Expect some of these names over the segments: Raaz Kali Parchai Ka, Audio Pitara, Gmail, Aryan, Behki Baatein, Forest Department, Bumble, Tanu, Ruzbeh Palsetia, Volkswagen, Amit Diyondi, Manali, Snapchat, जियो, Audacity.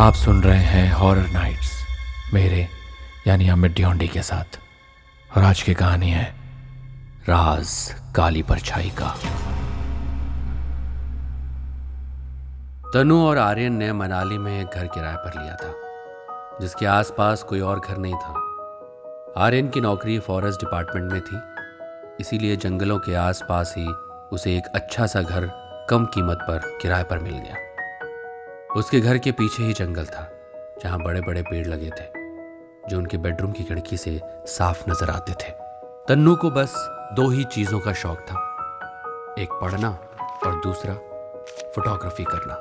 आप सुन रहे हैं हॉरर नाइट्स मेरे यानी अमित डियोंडी के साथ। और आज की कहानी है राज काली परछाई का। तनु और आर्यन ने मनाली में एक घर किराए पर लिया था जिसके आसपास कोई और घर नहीं था। आर्यन की नौकरी फॉरेस्ट डिपार्टमेंट में थी, इसीलिए जंगलों के आसपास ही उसे एक अच्छा सा घर कम कीमत पर किराए पर मिल गया। उसके घर के पीछे ही जंगल था जहां बड़े बड़े पेड़ लगे थे जो उनके बेडरूम की खिड़की से साफ नजर आते थे। तन्नू को बस दो ही चीजों का शौक था, एक पढ़ना और दूसरा फोटोग्राफी करना।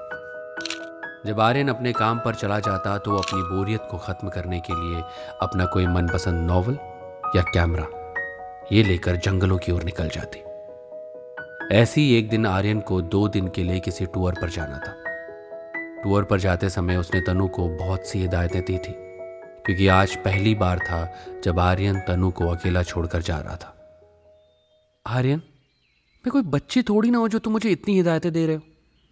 जब आर्यन अपने काम पर चला जाता तो वो अपनी बोरियत को खत्म करने के लिए अपना कोई मनपसंद नॉवल या कैमरा ये लेकर जंगलों की ओर निकल जाती। ऐसे ही एक दिन आर्यन को 2 दिन के लिए किसी टूर पर जाना था। टूर पर जाते समय उसने तनु को बहुत सी हिदायतें दी थी क्योंकि आज पहली बार था जब आर्यन तनु को अकेला छोड़कर जा रहा था। आर्यन, मैं कोई बच्ची थोड़ी ना हो जो तुम मुझे इतनी हिदायतें दे रहे हो।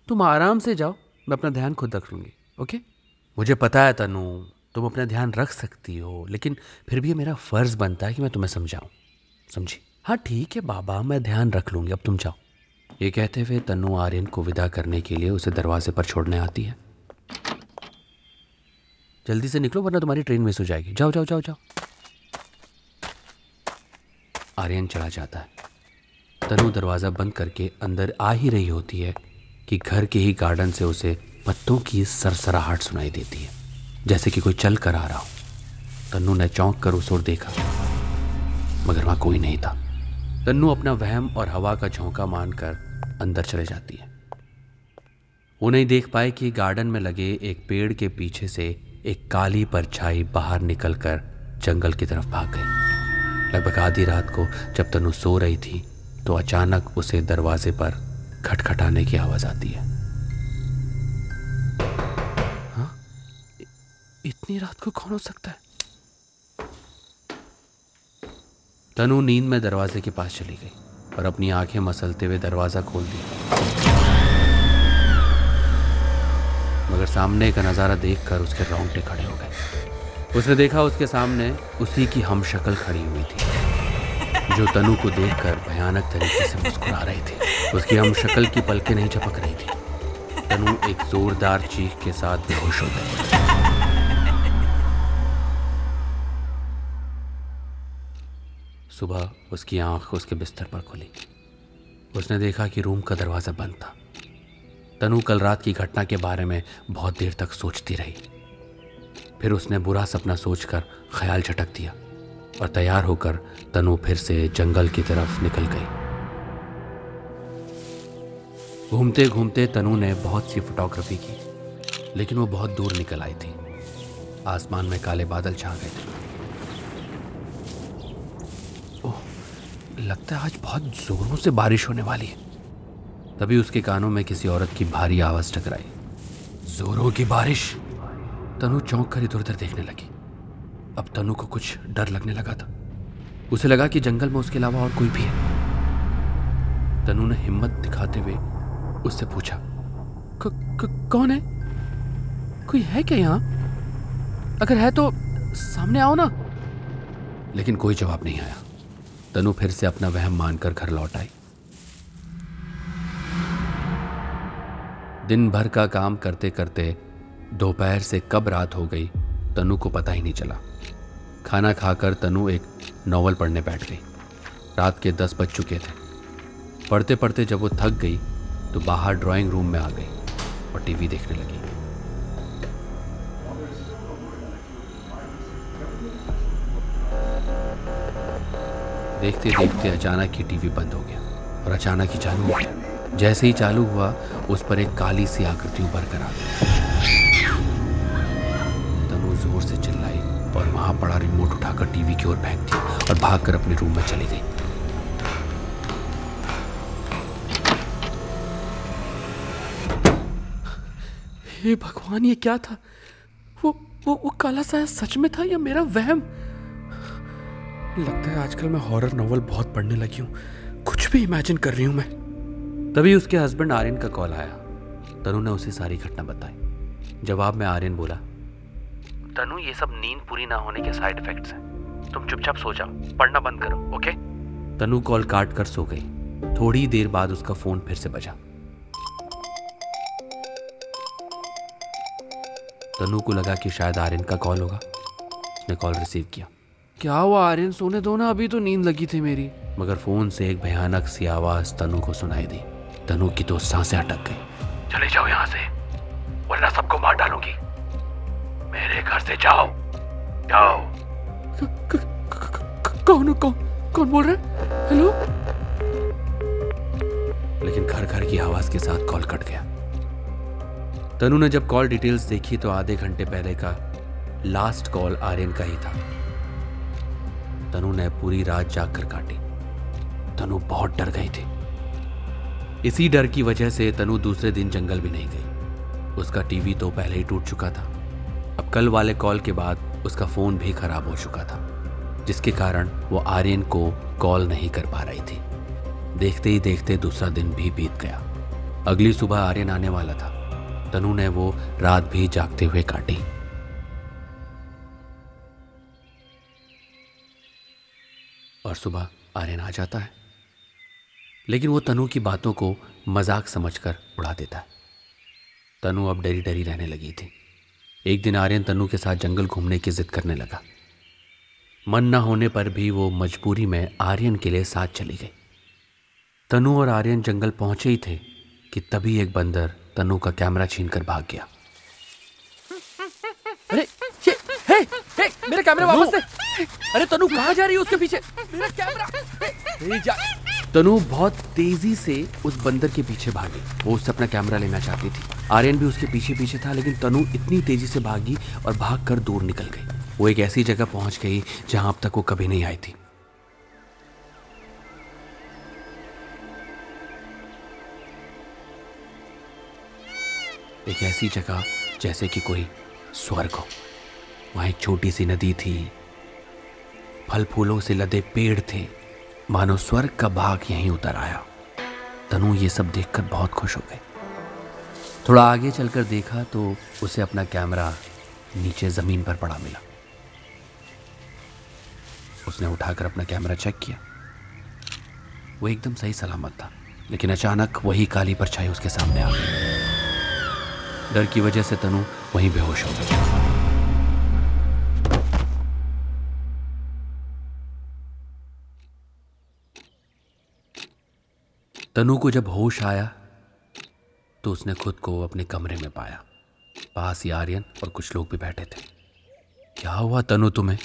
तुम आराम से जाओ, मैं अपना ध्यान खुद रख लूँगी। ओके, मुझे पता है तनु, तुम अपना ध्यान रख सकती हो, लेकिन फिर भी मेरा फर्ज बनता है कि मैं तुम्हें समझाऊँ, समझी? हाँ ठीक है बाबा, मैं ध्यान रख लूँगी, अब तुम जाओ। ये कहते हुए तनु आर्यन को विदा करने के लिए उसे दरवाजे पर छोड़ने आती है। जल्दी से निकलो वरना तुम्हारी ट्रेन मिस हो जाएगी, जाओ जाओ जाओ जाओ। आर्यन चला जाता है। तनु दरवाज़ा बंद करके अंदर आ ही रही होती है कि घर के ही गार्डन से उसे पत्तों की सरसराहट सुनाई देती है जैसे कि कोई चल कर आ रहा हो। तनु ने चौंक कर उस ओर देखा मगर वहाँ कोई नहीं था। तन्नू अपना वहम और हवा का झोंका मानकर अंदर चले जाती है। वो नहीं देख पाए कि गार्डन में लगे एक पेड़ के पीछे से एक काली परछाई बाहर निकलकर जंगल की तरफ भाग गई। लगभग आधी रात को जब तन्नू सो रही थी तो अचानक उसे दरवाजे पर खटखटाने की आवाज आती है। हाँ, इतनी रात को कौन हो सकता है? तनु नींद में दरवाजे के पास चली गई और अपनी आंखें मसलते हुए दरवाजा खोल दिया, मगर सामने का नज़ारा देखकर उसके रोंगटे खड़े हो गए। उसने देखा उसके सामने उसी की हमशक्ल खड़ी हुई थी जो तनु को देखकर भयानक तरीके से मुस्कुरा रही थी। उसकी हमशक्ल की पलकें नहीं झपक रही थी। तनु एक जोरदार चीख के साथ बेहोश हो गई। सुबह उसकी आंख उसके बिस्तर पर खुली। उसने देखा कि रूम का दरवाज़ा बंद था। तनु कल रात की घटना के बारे में बहुत देर तक सोचती रही। फिर उसने बुरा सपना सोचकर ख्याल झटक दिया और तैयार होकर तनु फिर से जंगल की तरफ निकल गई। घूमते घूमते तनु ने बहुत सी फोटोग्राफी की लेकिन वो बहुत दूर निकल आई थी। आसमान में काले बादल छा गए थे। लगता है आज बहुत जोरों से बारिश होने वाली है। तभी उसके कानों में किसी औरत की भारी आवाज टकराई। जोरों की बारिश। तनु चौंक कर इधर उधर देखने लगी। अब तनु को कुछ डर लगने लगा था। उसे लगा कि जंगल में उसके अलावा और कोई भी है। तनु ने हिम्मत दिखाते हुए उससे पूछा, कौन है? कोई है क्या यहाँ? अगर है तो सामने आओ ना। लेकिन कोई जवाब नहीं आया। तनु फिर से अपना वहम मानकर घर लौट आई। दिन भर का काम करते करते दोपहर से कब रात हो गई तनु को पता ही नहीं चला। खाना खाकर तनु एक नॉवल पढ़ने बैठ गई। रात के 10 बज चुके थे। पढ़ते पढ़ते जब वो थक गई तो बाहर ड्राइंग रूम में आ गई और टीवी देखने लगी। देखते देखते अचानक ही टीवी बंद हो गया और अचानक ही चालू हो गया। जैसे ही चालू हुआ उस पर एक काली सी आकृति उभर कर आ गई। तनु जोर से चिल्लाई और वहां पड़ा रिमोट उठाकर टीवी की ओर फेंक दिया और भागकर अपने रूम में चली गई। हे भगवान, ये क्या था? वो काला साया सच में था या मेरा वहम? लगता है आजकल मैं हॉरर नॉवल बहुत पढ़ने लगी हूँ, कुछ भी इमेजिन कर रही हूँ मैं। तभी उसके हस्बैंड आर्यन का कॉल आया। तनु ने उसे सारी घटना बताई। जवाब में आर्यन बोला, तनु ये सब नींद पूरी ना होने के साइड इफेक्ट्स हैं। तुम चुपचाप सो जाओ, पढ़ना बंद करो, ओके? तनु कॉल काट कर सो गई। थोड़ी देर बाद उसका फोन फिर से बजा। तनु को लगा कि शायद आर्यन का कॉल होगा। उसने कॉल रिसीव किया। क्या हुआ आर्यन, सोने दो ना, अभी तो नींद लगी थी मेरी। मगर फोन से एक भयानक सी आवाज तनु को सुनाई दी। तनु की तो सांसें अटक गई। चले जाओ यहाँ से, वरना सबको मार डालूंगी। मेरे घर से जाओ, जाओ। कौन बोल रहा है? हेलो? लेकिन घर घर की आवाज के साथ कॉल कट गया। तनु ने जब कॉल डिटेल्स देखी तो आधे घंटे पहले का लास्ट कॉल आर्यन का ही था। तनु ने पूरी रात जागकर काटी। तनु बहुत डर गई थी। इसी डर की वजह से तनु दूसरे दिन जंगल भी नहीं गई। उसका टीवी तो पहले ही टूट चुका था। अब कल वाले कॉल के बाद उसका फ़ोन भी खराब हो चुका था, जिसके कारण वो आर्यन को कॉल नहीं कर पा रही थी। देखते ही देखते दूसरा दिन भी बीत गया। अगली सुबह आर्यन आने वाला था। तनु ने वो रात भी जागते हुए काटी। और सुबह आर्यन आ जाता है, लेकिन वो तनु की बातों को मजाक समझकर उड़ा देता है। तनु अब डरी डरी रहने लगी थी। एक दिन आर्यन तनु के साथ जंगल घूमने की जिद करने लगा। मन ना होने पर भी वो मजबूरी में आर्यन के लिए साथ चली गई। तनु और आर्यन जंगल पहुंचे ही थे कि तभी एक बंदर तनु का कैमरा छीनकर भाग गया। अरे हे, मेरा कैमरा वापस दे। अरे तनु कहाँ जा रही है? उसके पीछे मेरा कैमरा। तनु बहुत तेजी से उस बंदर के पीछे भागी। वो उससे अपना कैमरा लेना चाहती थी। आर्यन भी उसके पीछे पीछे था, लेकिन तनु इतनी तेजी से भागी और भागकर दूर निकल गई। वो एक ऐसी जगह पहुंच गई जहां अब तक वो कभी नहीं आई थी। एक ऐसी जगह जैसे कि कोई स्वर्ग हो। वहां एक छोटी सी नदी थी, फल फूलों से लदे पेड़ थे, मानो स्वर्ग का भाग यहीं उतर आया। तनु ये सब देखकर बहुत खुश हो गई। थोड़ा आगे चलकर देखा तो उसे अपना कैमरा नीचे ज़मीन पर पड़ा मिला। उसने उठाकर अपना कैमरा चेक किया। वो एकदम सही सलामत था, लेकिन अचानक वही काली परछाई उसके सामने आ गई। डर की वजह से तनु वहीं बेहोश हो गई। तनु को जब होश आया तो उसने खुद को अपने कमरे में पाया। पास ही आर्यन और कुछ लोग भी बैठे थे। क्या हुआ तनु तुम्हें?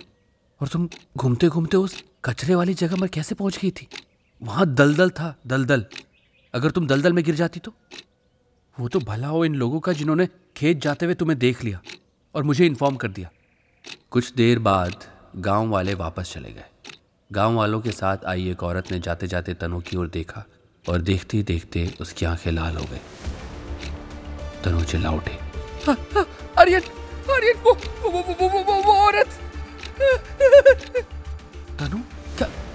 और तुम घूमते घूमते उस कचरे वाली जगह पर कैसे पहुंच गई थी? वहां दलदल था, दलदल। अगर तुम दलदल में गिर जाती तो? वो तो भला हो इन लोगों का जिन्होंने खेत जाते हुए तुम्हें देख लिया और मुझे इन्फॉर्म कर दिया। कुछ देर बाद गाँव वाले वापस चले गए। गाँव वालों के साथ आई एक औरत ने जाते जाते तनु की ओर देखा और देखते देखते उसकी आंखें लाल हो गई। तनु चिल्ला उठी, आर्यन, आर्यन, वो औरत। तनु,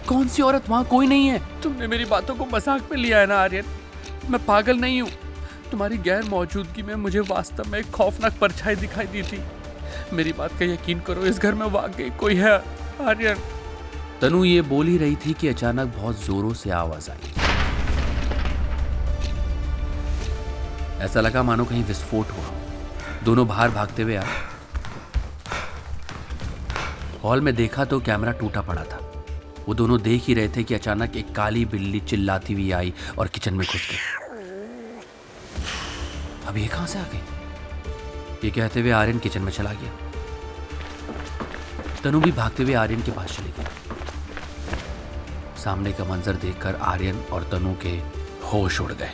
कौन सी औरत? वहां कोई नहीं है। तुमने मेरी बातों को मजाक में लिया है ना आर्यन, मैं पागल नहीं हूँ। तुम्हारी गैर मौजूदगी में मुझे वास्तव में एक खौफनाक परछाई दिखाई दी थी। मेरी बात का यकीन करो, इस घर में वाकई कोई है आर्यन। तनु ये बोल ही रही थी कि अचानक बहुत जोरों से आवाज आई। ऐसा लगा मानो कहीं विस्फोट हुआ। दोनों बाहर भागते हुए आए। हॉल में देखा तो कैमरा टूटा पड़ा था। वो दोनों देख ही रहे थे कि अचानक एक काली बिल्ली चिल्लाती हुई आई और किचन में घुस गई। अब ये कहां से आ गई? ये कहते हुए आर्यन किचन में चला गया। तनु भी भागते हुए आर्यन के पास चली गई। सामने का मंजर देखकर आर्यन और तनु के होश उड़ गए।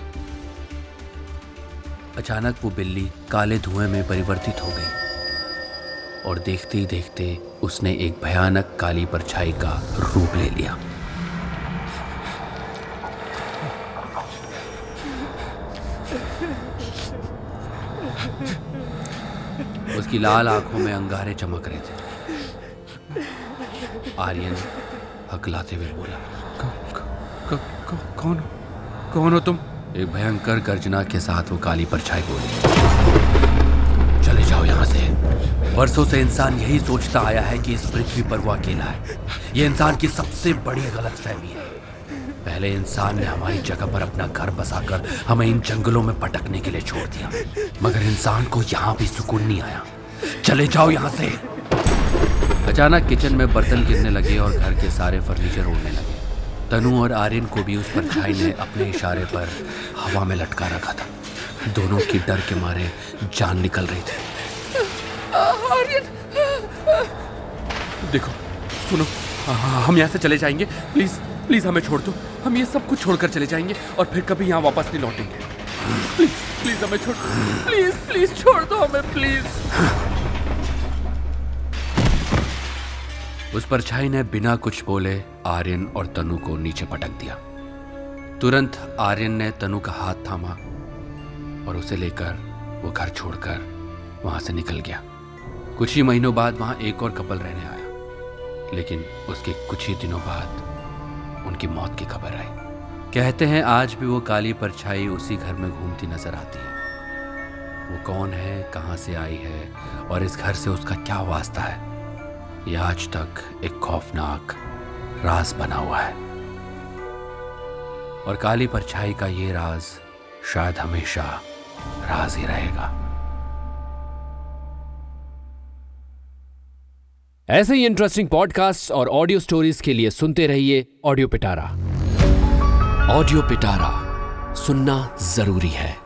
अचानक वो बिल्ली काले धुएं में परिवर्तित हो गई और देखते ही देखते उसने एक भयानक काली परछाई का रूप ले लिया। उसकी लाल आंखों में अंगारे चमक रहे थे। आर्यन हकलाते हुए बोला, कौन हो तुम? एक भयंकर गर्जना के साथ वो काली परछाई बोली, चल चले जाओ यहाँ से। बरसों से इंसान यही सोचता आया है कि इस पृथ्वी पर वो अकेला है। ये इंसान की सबसे बड़ी गलतफहमी है। पहले इंसान ने हमारी जगह पर अपना घर बसाकर हमें इन जंगलों में भटकने के लिए छोड़ दिया, मगर इंसान को यहाँ भी सुकून नहीं आया। चले जाओ यहाँ से। अचानक किचन में बर्तन गिरने लगे और घर के सारे फर्नीचर उड़ने लगे। तनु और आर्यन को भी उस परछाई ने अपने इशारे पर हवा में लटका रखा था। दोनों की डर के मारे जान निकल रही थी। आर्यन, देखो, सुनो, हम यहाँ से चले जाएंगे। प्लीज़ प्लीज़ हमें छोड़ दो। हम ये सब कुछ छोड़कर चले जाएंगे और फिर कभी यहाँ वापस नहीं लौटेंगे। प्लीज़ प्लीज़ हमें छोड़ दो। प्लीज़ प्लीज़ छोड़ दो हमें, प्लीज़। उस परछाई ने बिना कुछ बोले आर्यन और तनु को नीचे पटक दिया। तुरंत आर्यन ने तनु का हाथ थामा और उसे लेकर वो घर छोड़कर वहाँ से निकल गया। कुछ ही महीनों बाद वहाँ एक और कपल रहने आया, लेकिन उसके कुछ ही दिनों बाद उनकी मौत की खबर आई। कहते हैं आज भी वो काली परछाई उसी घर में घूमती नजर आती है। वो कौन है, कहाँ से आई है और इस घर से उसका क्या वास्ता है, यह आज तक एक खौफनाक राज बना हुआ है। और काली परछाई का ये राज शायद हमेशा राज ही रहेगा। ऐसे ही इंटरेस्टिंग पॉडकास्ट और ऑडियो स्टोरीज के लिए सुनते रहिए ऑडियो पिटारा। ऑडियो पिटारा सुनना जरूरी है।